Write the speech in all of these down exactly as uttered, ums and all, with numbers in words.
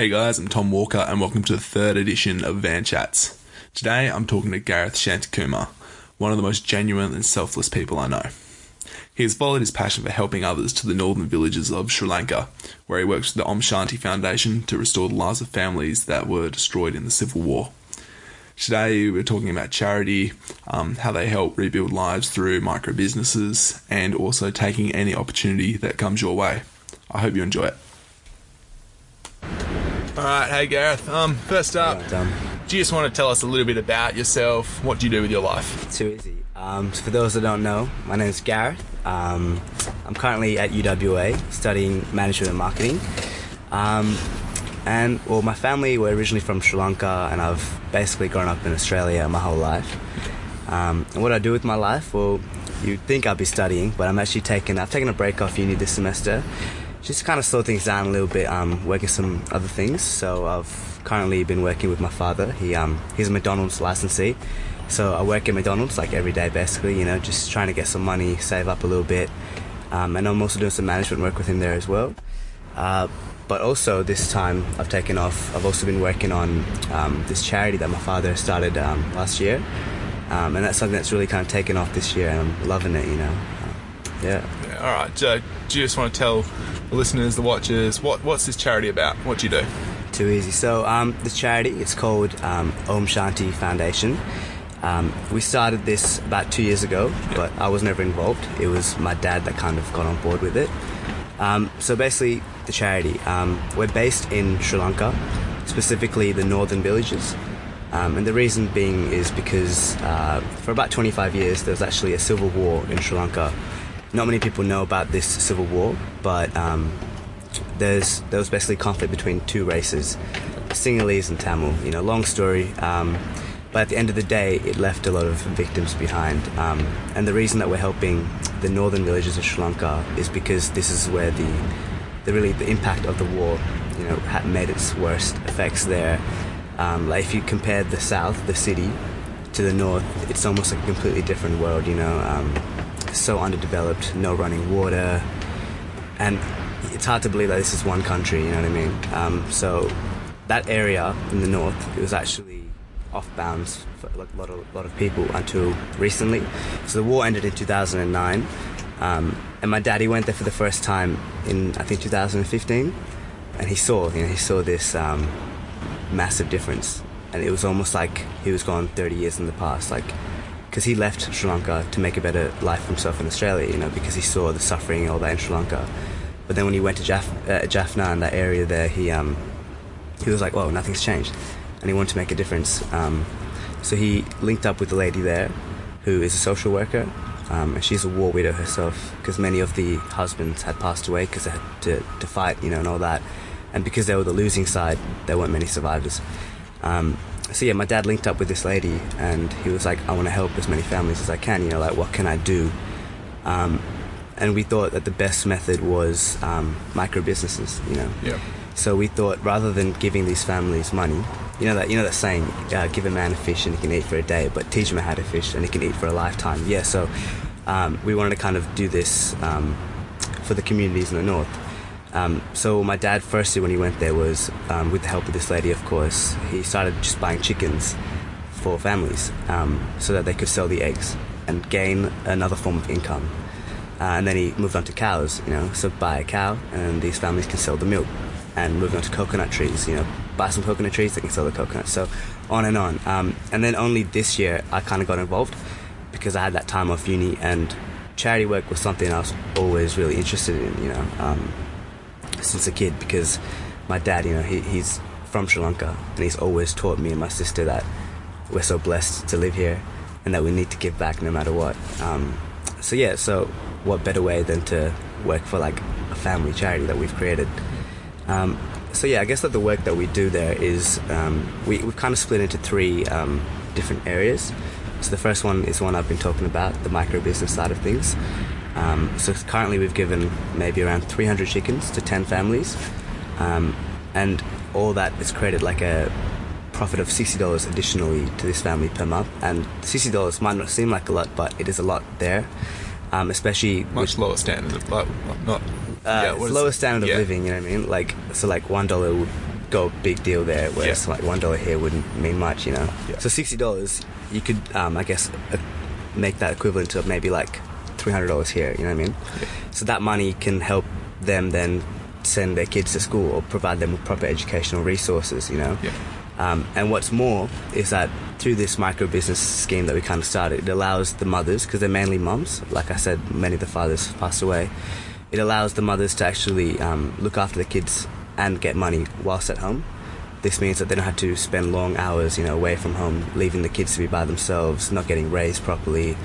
Hey guys, I'm Tom Walker and welcome to the third edition of Van Chats. Today I'm talking to Gareth Shantikuma, one of the most genuine and selfless people I know. He has followed his passion for helping others to the northern villages of Sri Lanka, where he works with the Om Shanti Foundation to restore the lives of families that were destroyed in the Civil War. Today we're talking about charity, um, how they help rebuild lives through micro businesses, and also taking any opportunity that comes your way. I hope you enjoy it. Alright, hey Gareth, um, first up, right, um, do you just want to tell us a little bit about yourself? What do you do with your life? It's too easy. Um, so for those that don't know, my name is Gareth. Um, I'm currently at U W A studying management and marketing. Um, and, well, my family were originally from Sri Lanka and I've basically grown up in Australia my whole life. Um, and what I do with my life, well, you'd think I'd be studying, but I'm actually taking, I've taken a break off uni this semester. Just kind of slow things down a little bit, um, working some other things. So I've currently been working with my father. He um, he's a McDonald's licensee. So I work at McDonald's like every day basically, you know, just trying to get some money, save up a little bit. Um, and I'm also doing some management work with him there as well. Uh, but also this time I've taken off, I've also been working on um, this charity that my father started um, last year. Um, and that's something that's really kind of taken off this year and I'm loving it, you know. Uh, yeah. yeah. All right, so do you just want to tell the listeners, the watchers, what what's this charity about? What do you do? Too easy. So um, this charity, it's called um, Om Shanti Foundation. Um, we started this about two years ago, yeah. but I was never involved. It was my dad that kind of got on board with it. Um, so basically, the charity, um, we're based in Sri Lanka, specifically the northern villages. Um, and the reason being is because uh, for about twenty-five years, there was actually a civil war in Sri Lanka. Not many people know about this civil war, but um, there's there was basically conflict between two races, Sinhalese and Tamil. You know, long story. Um, but at the end of the day, it left a lot of victims behind. Um, and the reason that we're helping the northern villages of Sri Lanka is because this is where the the really the impact of the war, you know, had made its worst effects there. Um, like if you compare the south, the city, to the north, it's almost like a completely different world. You know. Um, so underdeveloped, no running water, and it's hard to believe that this is one country, you know what I mean? Um, so that area in the north, it was actually off-bounds for a lot of, lot of people until recently. So the war ended in two thousand nine, um, and my daddy went there for the first time in, I think, two thousand fifteen, and he saw, you know, he saw this um, massive difference, and it was almost like he was gone thirty years in the past, like, because he left Sri Lanka to make a better life for himself in Australia, you know, because he saw the suffering and all that in Sri Lanka. But then when he went to Jaff- uh, Jaffna and that area there, he um, he was like, "Whoa, nothing's changed," and he wanted to make a difference. Um, so he linked up with a lady there, who is a social worker, um, and she's a war widow herself, because many of the husbands had passed away because they had to, to fight, you know, and all that, and because they were the losing side, there weren't many survivors. Um, So yeah, my dad linked up with this lady and he was like, I want to help as many families as I can, you know, like what can I do? Um, and we thought that the best method was um, micro businesses, you know. Yeah. So we thought rather than giving these families money, you know that you know that saying, uh, give a man a fish and he can eat for a day, but teach him how to fish and he can eat for a lifetime. Yeah, so um, we wanted to kind of do this um, for the communities in the north. Um, so my dad, firstly, when he went there was, um, with the help of this lady, of course, he started just buying chickens for families um, so that they could sell the eggs and gain another form of income. Uh, and then he moved on to cows, you know, so buy a cow and these families can sell the milk. And moving on to coconut trees, you know, buy some coconut trees, they can sell the coconuts. So on and on. Um, and then only this year I kind of got involved because I had that time off uni and charity work was something I was always really interested in, you know. Um, since a kid because my dad, you know, he, he's from Sri Lanka and he's always taught me and my sister that we're so blessed to live here and that we need to give back no matter what. Um, so yeah, so what better way than to work for like a family charity that we've created. Um, so yeah, I guess that the work that we do there is um, we, we've kind of split into three um, different areas. So the first one is one I've been talking about, the micro-business side of things. Um, so currently we've given maybe around three hundred chickens to ten families um, and all that has created like a profit of sixty dollars additionally to this family per month, and sixty dollars might not seem like a lot but it is a lot there, um, especially much lower standard of, like, not, uh, yeah, what lower standard of yeah. living, you know what I mean, like so like one dollar would gold big deal there, where yeah. it's like one dollar here wouldn't mean much, you know. Yeah. So sixty dollars, you could, um, I guess, uh, make that equivalent to maybe like three hundred dollars here, you know what I mean? Yeah. So that money can help them then send their kids to school or provide them with proper educational resources, you know. Yeah. Um, and what's more is that through this micro-business scheme that we kind of started, it allows the mothers, because they're mainly mums, like I said, many of the fathers passed away, it allows the mothers to actually um, look after the kids and get money whilst at home. This means that they don't have to spend long hours, you know, away from home, leaving the kids to be by themselves, not getting raised properly,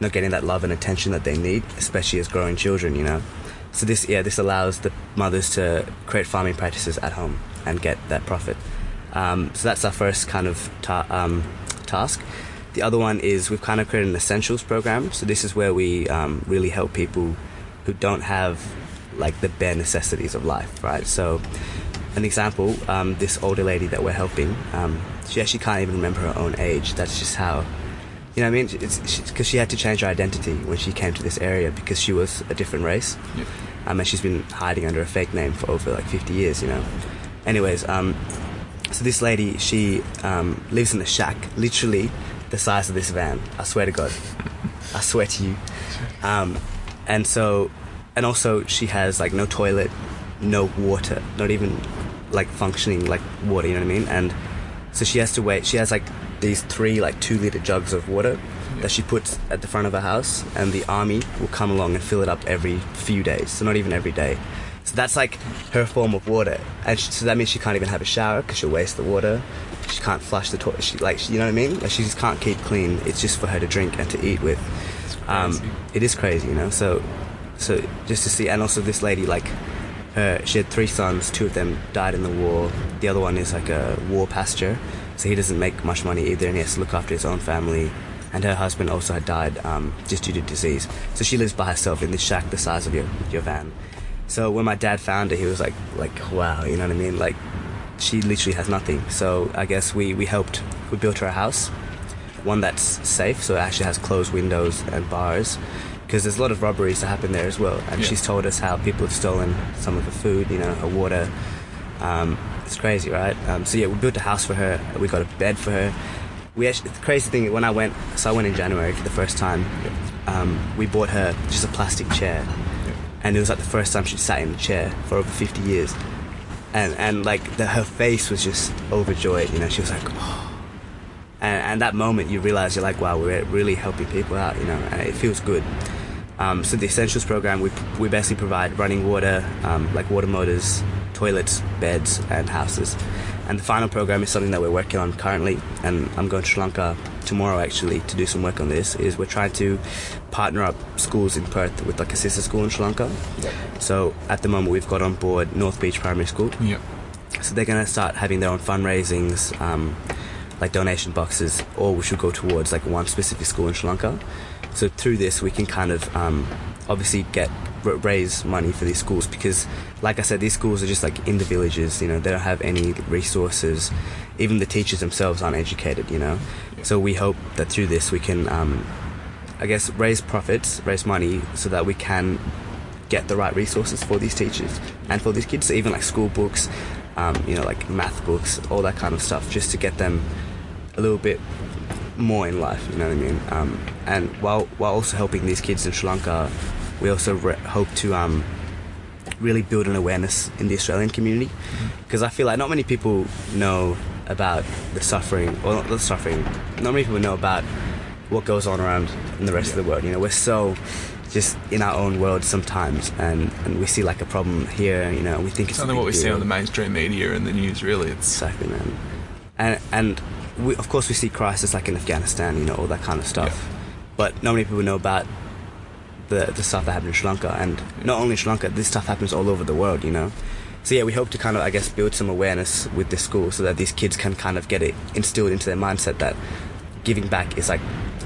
not getting that love and attention that they need, especially as growing children, you know. So this, yeah, this allows the mothers to create farming practices at home and get that profit. Um, so that's our first kind of ta- um, task. The other one is we've kind of created an essentials program. So this is where we um, really help people who don't have like the bare necessities of life, right? So an example, um, this older lady that we're helping, um, she actually can't even remember her own age. That's just how, you know what I mean? It's because she, she had to change her identity when she came to this area because she was a different race. Yeah. Um, and she's been hiding under a fake name for over like fifty years, you know. Anyways, um... so this lady, she um, lives in a shack, literally the size of this van. I swear to God. I swear to you. Um, and so, and also she has like no toilet, no water, not even like functioning like water, you know what I mean? And so she has to wait. She has like these three like two litre jugs of water that she puts at the front of her house, and the army will come along and fill it up every few days. So not even every day. So that's like her form of water, and she, so that means she can't even have a shower because she'll waste the water. She can't flush the toilet. She like, you know what I mean? Like she just can't keep clean. It's just for her to drink and to eat with. Um, it is crazy, you know. So, so just to see, and also this lady, like, her, she had three sons. Two of them died in the war. The other one is like a war pastor, so he doesn't make much money either, and he has to look after his own family. And her husband also had died um, just due to disease. So she lives by herself in this shack the size of your your van. So when my dad found her, he was like, like, wow, you know what I mean? Like, she literally has nothing. So I guess we, we helped. We built her a house, one that's safe, so it actually has closed windows and bars, because there's a lot of robberies that happen there as well. And yeah. she's told us how people have stolen some of her food, you know, her water. Um, it's crazy, right? Um, so yeah, we built a house for her. We got a bed for her. We actually, the crazy thing, when I went, so I went in January for the first time. Um, we bought her just a plastic chair. And it was like the first time she sat in a chair for over fifty years. And, and like, the, her face was just overjoyed, you know. She was like, oh. And, and that moment you realise, you're like, wow, we're really helping people out, you know. And it feels good. Um, so the Essentials Program, we we basically provide running water, um, like water motors, toilets, beds, and houses. And the final program is something that we're working on currently. And I'm going to Sri Lanka tomorrow, actually, to do some work on this. Is we're trying to partner up schools in Perth with like a sister school in Sri Lanka. Yep. So at the moment we've got on board North Beach Primary School. Yep. So they're going to start having their own fundraisings, um, like donation boxes, all which will go towards like one specific school in Sri Lanka. So through this we can kind of um, obviously get raise money for these schools, because like I said, these schools are just like in the villages, you know. They don't have any resources. Even the teachers themselves aren't educated, you know. So we hope that through this we can um, I guess raise profits, raise money, so that we can get the right resources for these teachers and for these kids. So even like school books, um, you know, like math books, all that kind of stuff, just to get them a little bit more in life, you know what I mean? Um, and while while also helping these kids in Sri Lanka, we also re- hope to um, really build an awareness in the Australian community, because mm-hmm. I feel like not many people know about the suffering, or not the suffering, not many people know about what goes on around in the rest yeah. of the world. You know, we're so just in our own world sometimes, and, and we see like a problem here, you know, we think it's... It's only what we see on the mainstream media and the news, really. It's... Exactly, man. And, and we, of course we see crisis like in Afghanistan, you know, all that kind of stuff. Yeah. But not many people know about the, the stuff that happened in Sri Lanka, and not only Sri Lanka, this stuff happens all over the world, you know. So yeah, we hope to kind of, I guess, build some awareness with the school so that these kids can kind of get it instilled into their mindset that giving back is like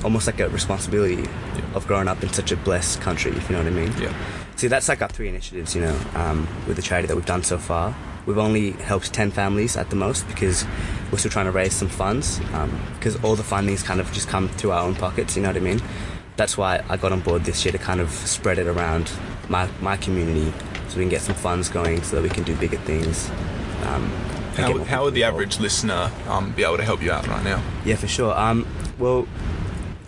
almost like a responsibility yeah. of growing up in such a blessed country, if you know what I mean. Yeah. So that's like our three initiatives, you know, um, with the charity that we've done so far. We've only helped ten families at the most, because we're still trying to raise some funds, because um, all the funding's kind of just come through our own pockets, you know what I mean? That's why I got on board this year, to kind of spread it around my, my community so we can get some funds going so that we can do bigger things. Um, how, how would the average listener um, be able to help you out right now? Yeah, for sure. Um, well,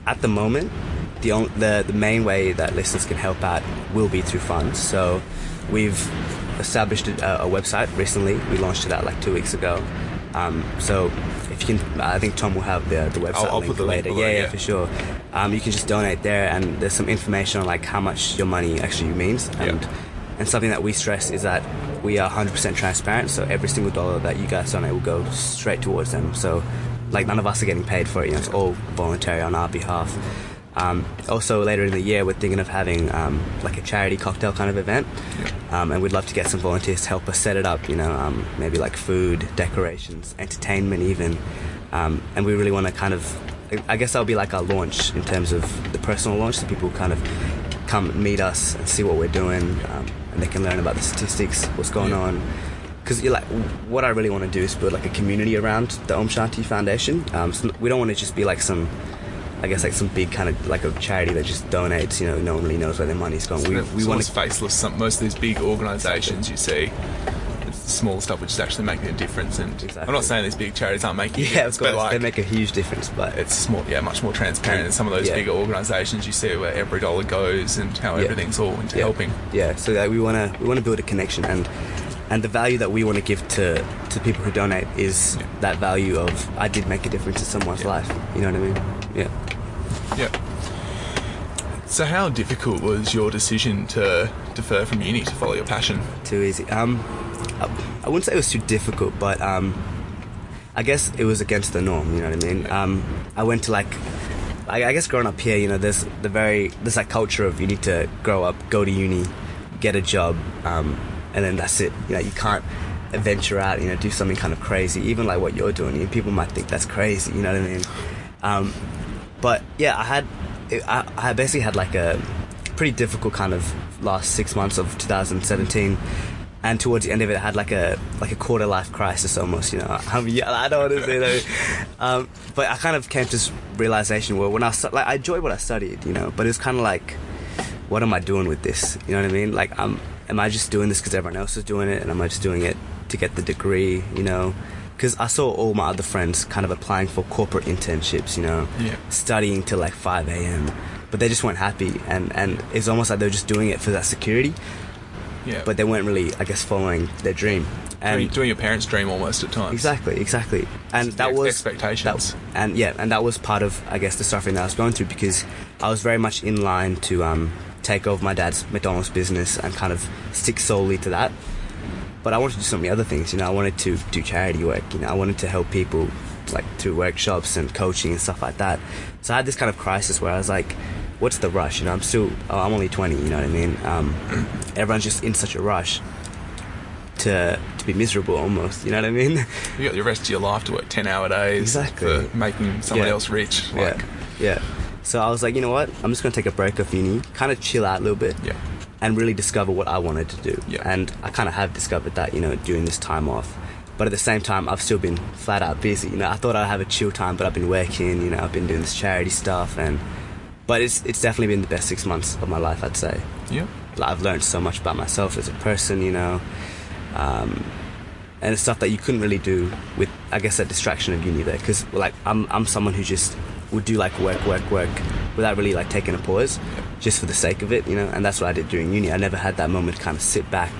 at the moment, the, only, the the main way that listeners can help out will be through funds. So we've established a, a website recently. We launched it out like two weeks ago. Um, so if you can, I think Tom will have the, the website I'll, I'll link the later. Link below, yeah, yeah, yeah, for sure. Um, you can just donate there, and there's some information on like how much your money actually means. And yeah. and something that we stress is that we are one hundred percent transparent. So every single dollar that you guys donate will go straight towards them. So like none of us are getting paid for it. You know, it's all voluntary on our behalf. Um, also, later in the year, we're thinking of having um, like a charity cocktail kind of event, um, and we'd love to get some volunteers to help us set it up. You know, um, maybe like food, decorations, entertainment, even. Um, and we really want to kind of, I guess that'll be like our launch in terms of the personal launch, so people kind of come meet us and see what we're doing, um, and they can learn about the statistics, what's going yeah. on. Because like, what I really want to do is build like a community around the Om Shanti Foundation. Um, so we don't want to just be like some. I guess like some big kind of like a charity that just donates, you know, no one really knows where their money's going. So we we want to faceless. Some, most of these big organisations you see, it's small stuff which is actually making a difference. And exactly. I'm not saying these big charities aren't making. Yeah, of course, like, they make a huge difference, but it's more, yeah, much more transparent than some of those yeah. bigger organisations you see where every dollar goes and how yeah. everything's all into yeah. helping. Yeah, so like, we want to we want to build a connection, and and the value that we want to give to to people who donate is yeah. that value of I did make a difference in someone's yeah. life. You know what I mean? Yeah. Yeah. So how difficult was your decision to defer from uni to follow your passion? Too easy. Um, I, I wouldn't say it was too difficult, but um, I guess it was against the norm, you know what I mean? Um, I went to like, I, I guess growing up here, you know, there's the very, there's that culture of you need to grow up, go to uni, get a job, um, and then that's it. You know, you can't venture out, you know, do something kind of crazy, even like what you're doing. You know, people might think that's crazy, you know what I mean? Um, But yeah, I had, I, I basically had like a pretty difficult kind of last six months of two thousand seventeen, and towards the end of it, I had like a like a quarter life crisis almost. You know, I'm young, I don't want to say that, um, but I kind of came to this realization where when I like I enjoyed what I studied, you know, but it was kind of like, what am I doing with this? You know what I mean? Like, I'm, am I just doing this because everyone else is doing it, and am I just doing it to get the degree? You know. Because I saw all my other friends kind of applying for corporate internships, you know, yeah. studying till like five a.m. But they just weren't happy, and, and it's almost like they were just doing it for that security. Yeah. But they weren't really, I guess, following their dream. And doing, doing your parents' dream almost at times. Exactly, exactly. And that was expectations. That, and yeah, and that was part of, I guess, the suffering that I was going through, because I was very much in line to um, take over my dad's McDonald's business and kind of stick solely to that. But I wanted to do so many other things, you know. I wanted to do charity work, you know. I wanted to help people, like, through workshops and coaching and stuff like that. So I had this kind of crisis where I was like, what's the rush? You know, I'm still, oh, I'm only twenty, you know what I mean? Um, everyone's just in such a rush to to be miserable almost, you know what I mean? You got the rest of your life to work ten-hour days. Exactly. For making someone yeah. else rich. Like. Yeah, yeah. So I was like, you know what? I'm just going to take a break off uni, kind of chill out a little bit. Yeah. And really discover what I wanted to do. Yep. And I kind of have discovered that, you know, during this time off. But at the same time, I've still been flat out busy. You know, I thought I'd have a chill time, but I've been working, you know, I've been doing this charity stuff. and But it's it's definitely been the best six months of my life, I'd say. Yeah. Like, I've learned so much about myself as a person, you know. Um, and it's stuff that you couldn't really do with, I guess, that distraction of uni there. Because, like, I'm, I'm someone who just would do, like, work, work, work without really, like, taking a pause. Yep. Just for the sake of it, you know, and that's what I did during uni. I never had that moment to kind of sit back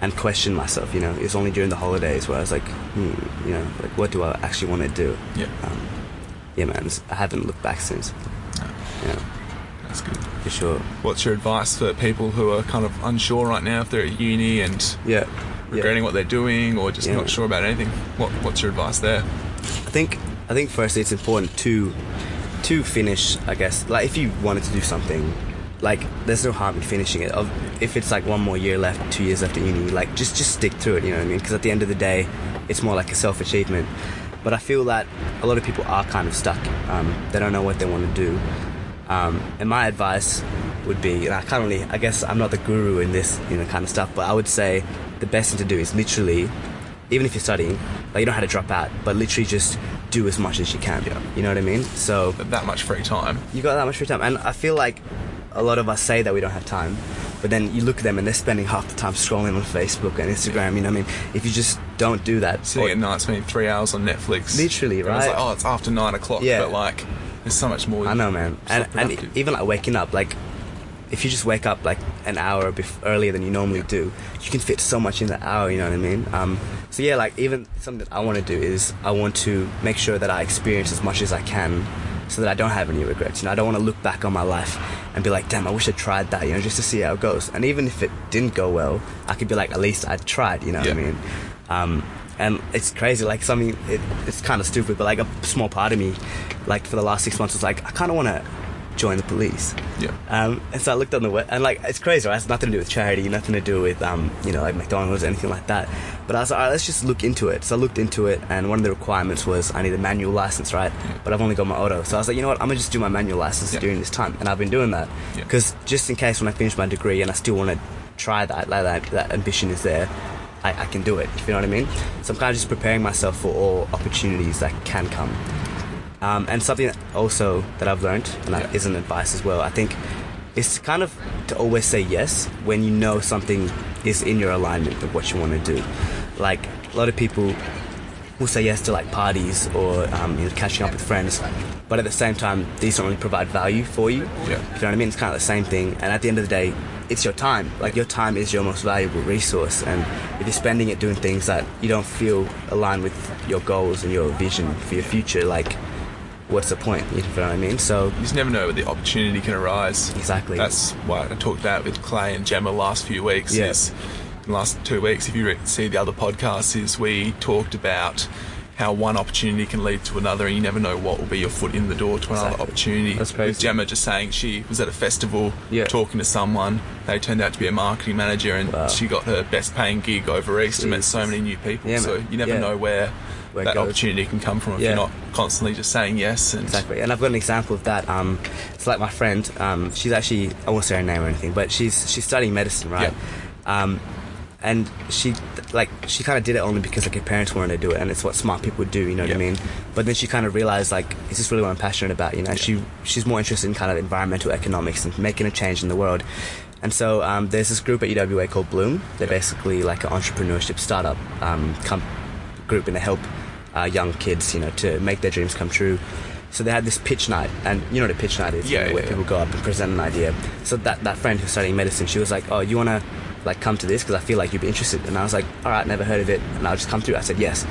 and question myself, you know. It was only during the holidays where I was like, hmm, you know, like, what do I actually want to do? Yeah. Um, yeah, man, I haven't looked back since. No. Yeah. That's good. For sure. What's your advice for people who are kind of unsure right now if they're at uni and yeah. regretting yeah. what they're doing or just yeah. not sure about anything? What What's your advice there? I think, I think firstly it's important to... to finish, I guess, like if you wanted to do something, like there's no harm in finishing it. If it's like one more year left, two years left at uni, like just just stick to it, you know what I mean? Because at the end of the day, it's more like a self-achievement. But I feel that a lot of people are kind of stuck. Um, they don't know what they want to do. Um, and my advice would be, and I can't really, I guess I'm not the guru in this, you know, kind of stuff, but I would say the best thing to do is literally, even if you're studying, like you don't have to drop out, but literally just do as much as you can. Yeah. You know what I mean? So that much free time. You got that much free time, and I feel like a lot of us say that we don't have time, but then you look at them and they're spending half the time scrolling on Facebook and Instagram. Yeah. You know what I mean? If you just don't do that. Sitting or, at night spending three hours on Netflix. Literally, right? And it's like, oh, it's after nine o'clock, yeah. But like, there's so much more. I know, man. And, and even like waking up, like, if you just wake up like an hour bef- earlier than you normally yeah. do, you can fit so much in that hour, you know what I mean? Um, so yeah, like even something that I want to do is I want to make sure that I experience as much as I can so that I don't have any regrets. You know, I don't want to look back on my life and be like, damn, I wish I tried that, you know, just to see how it goes. And even if it didn't go well, I could be like, at least I tried, you know yeah. what I mean? Um, and it's crazy, like something, it, it's kind of stupid, but like a small part of me, like for the last six months was like, I kind of want to join the police. Yeah. Um, and so I looked on the web, and like, it's crazy, right? It's nothing to do with charity, nothing to do with, um, you know, like McDonald's or anything like that. But I was like, all right, let's just look into it. So I looked into it, and one of the requirements was I need a manual license, right? Yeah. But I've only got my auto. So I was like, you know what? I'm going to just do my manual license yeah. during this time. And I've been doing that. Because yeah. just in case when I finish my degree and I still want to try that, like that, that ambition is there, I, I can do it. If you know what I mean? So I'm kind of just preparing myself for all opportunities that can come. Um, and something also that I've learned, and yeah. is an advice as well, I think, is kind of to always say yes when you know something is in your alignment with what you want to do. Like, a lot of people will say yes to, like, parties or um, you know, catching up with friends, but at the same time, these don't really provide value for you. Yeah. You know what I mean? It's kind of the same thing. And at the end of the day, it's your time. Like, your time is your most valuable resource. And if you're spending it doing things that you don't feel aligned with your goals and your vision for your future, like, what's the point? You know what I mean? So you just never know where the opportunity can arise. Exactly. That's why I talked about with Clay and Gemma last few weeks. Yes. Yeah. The last two weeks, if you see the other podcasts, is we talked about how one opportunity can lead to another, and you never know what will be your foot in the door to exactly. another opportunity. That's crazy. With Gemma just saying she was at a festival yeah. talking to someone. They turned out to be a marketing manager, and wow. she got her best paying gig over Easter and met so many new people. Yeah, so you never yeah. know where... that goes. Opportunity can come from if yeah. you're not constantly just saying yes. And exactly. And I've got an example of that. Um, it's like my friend. Um, she's actually, I won't say her name or anything, but she's she's studying medicine, right? Yeah. Um, and she like she kind of did it only because like her parents wanted to do it, and it's what smart people do. You know yeah. what I mean? But then she kind of realized like, is this really what I'm passionate about? You know, yeah. she she's more interested in kind of environmental economics and making a change in the world. And so um, there's this group at U W A called Bloom. They're yeah. basically like an entrepreneurship startup um, com- group, and they help. Uh, young kids, you know, to make their dreams come true. So they had this pitch night, and you know what a pitch night is, yeah, you know, where yeah, people yeah. go up and present an idea. So that, that friend who's studying medicine, she was like, oh, you want to like come to this because I feel like you'd be interested. And I was like, all right, never heard of it, and I'll just come through. I said yes.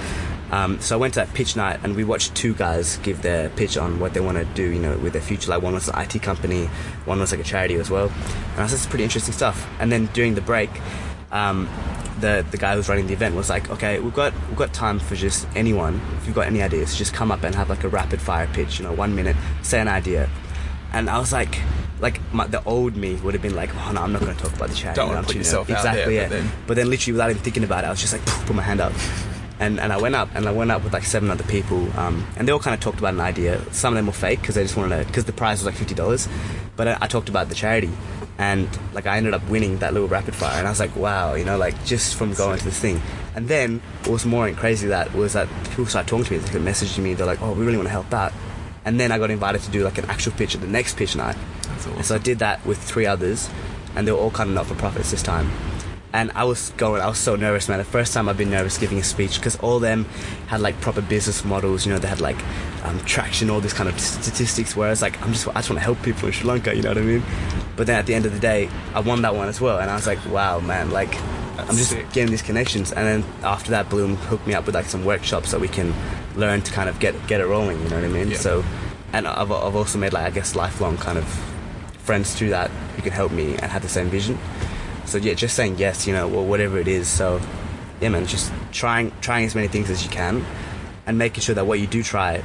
Um, so I went to that pitch night, and we watched two guys give their pitch on what they want to do, you know, with their future. Like one was an I T company, one was like a charity as well. And I said, it's pretty interesting stuff. And then during the break, um, the the guy who was running the event was like, okay, we've got we've got time for just anyone. If you've got any ideas, just come up and have like a rapid fire pitch, you know, one minute, say an idea. And I was like, like my, the old me would have been like, oh no, I'm not going to talk about the charity. Don't want to put yourself out there. Exactly, yeah. But then, but then literally without even thinking about it, I was just like, put my hand up. And and I went up, and I went up with like seven other people, um, and they all kind of talked about an idea. Some of them were fake because they just wanted to, because the prize was like fifty dollars. But I, I talked about the charity, and like I ended up winning that little rapid fire. And I was like, wow, you know, like just from going to this thing. And then what was more crazy that was that people started talking to me, they messaged me, they're like, oh, we really want to help out. And then I got invited to do like an actual pitch at the next pitch night. That's awesome. And so I did that with three others, and they were all kind of not for profits this time. And I was going, I was so nervous, man. The first time I've been nervous giving a speech, because all of them had like proper business models, you know, they had like um, traction, all this kind of statistics, whereas like, I'm just, I just want to help people in Sri Lanka, you know what I mean? But then at the end of the day, I won that one as well. And I was like, wow, man, like, that's I'm just sick. Getting these connections. And then after that, Bloom hooked me up with like some workshops that we can learn to kind of get get it rolling, you know what I mean? Yeah. So, and I've, I've also made like, I guess, lifelong kind of friends through that who can help me and have the same vision. So yeah, just saying yes, you know, or whatever it is. So yeah, man, just trying trying as many things as you can, and making sure that what you do try,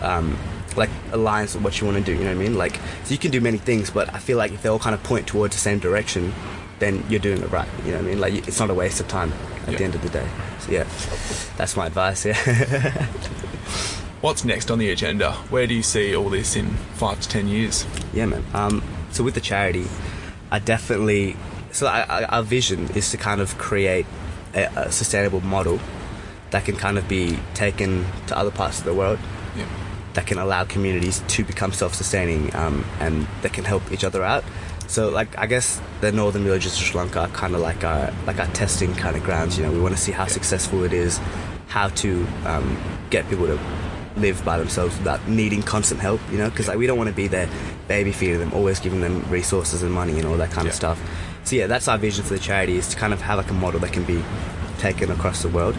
um, like aligns with what you want to do. You know what I mean? Like, so you can do many things, but I feel like if they all kind of point towards the same direction, then you're doing it right. You know what I mean? Like, it's not a waste of time at yeah. the end of the day. So yeah, that's my advice. Yeah. What's next on the agenda? Where do you see all this in five to ten years? Yeah, man. Um, so with the charity, I definitely. So our vision is to kind of create a, a sustainable model that can kind of be taken to other parts of the world, yeah. that can allow communities to become self-sustaining um, and that can help each other out. So, like, I guess the northern villages of Sri Lanka are kind of like our like our testing kind of grounds. You know, we want to see how successful it is, how to um, get people to live by themselves without needing constant help. You know, because like we don't want to be there baby feeding them, always giving them resources and money and all that kind yeah. of stuff. So yeah, that's our vision for the charity, is to kind of have like a model that can be taken across the world.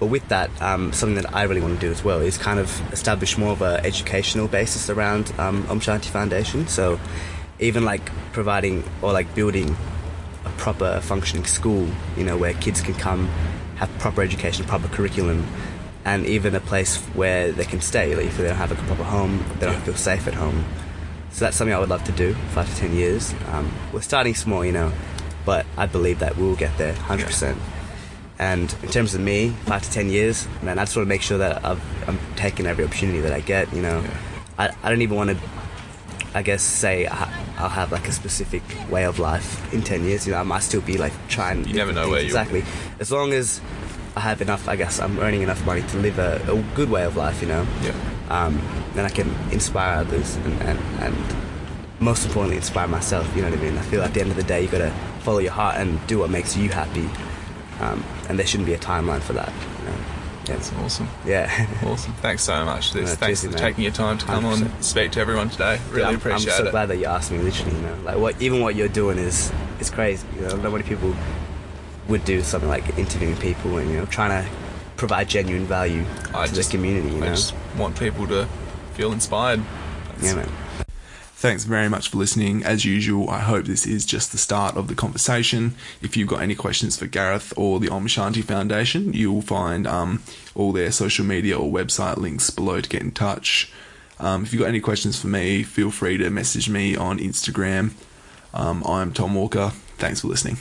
But with that, um, something that I really want to do as well is kind of establish more of an educational basis around um, Om Shanti Foundation. So even like providing or like building a proper functioning school, you know, where kids can come, have proper education, proper curriculum, and even a place where they can stay, like if they don't have like a proper home, they don't yeah. feel safe at home. So that's something I would love to do, five to ten years. Um, we're starting small, you know, but I believe that we'll get there, one hundred percent. And in terms of me, five to ten years, man, I just want to make sure that I've, I'm taking every opportunity that I get, you know. Yeah. I, I don't even want to, I guess, say I, I'll have, like, a specific way of life in ten years. You know, I might still be, like, trying... You never know where you... Exactly. As long as I have enough, I guess, I'm earning enough money to live a, a good way of life, you know. Yeah. Um, then I can inspire others and, and, and, most importantly, inspire myself, you know what I mean? I feel at the end of the day, you've got to follow your heart and do what makes you happy. Um, and there shouldn't be a timeline for that. You know? Yeah. That's awesome. Yeah. Awesome. Thanks so much. This. No, Thanks cheers, for man. taking your time to come one hundred percent on and speak to everyone today. Really yeah, I'm, appreciate it. I'm so it. glad that you asked me, literally. You know, like what, even what you're doing is it's crazy. You know, not many people would do something like interviewing people and, you know, trying to provide genuine value I to just, the community. You know? I just want people to feel inspired. That's yeah, man. Thanks very much for listening. As usual, I hope this is just the start of the conversation. If you've got any questions for Gareth or the Om Shanti Foundation, you'll find um, all their social media or website links below to get in touch. Um, if you've got any questions for me, feel free to message me on Instagram. Um, I'm Tom Walker. Thanks for listening.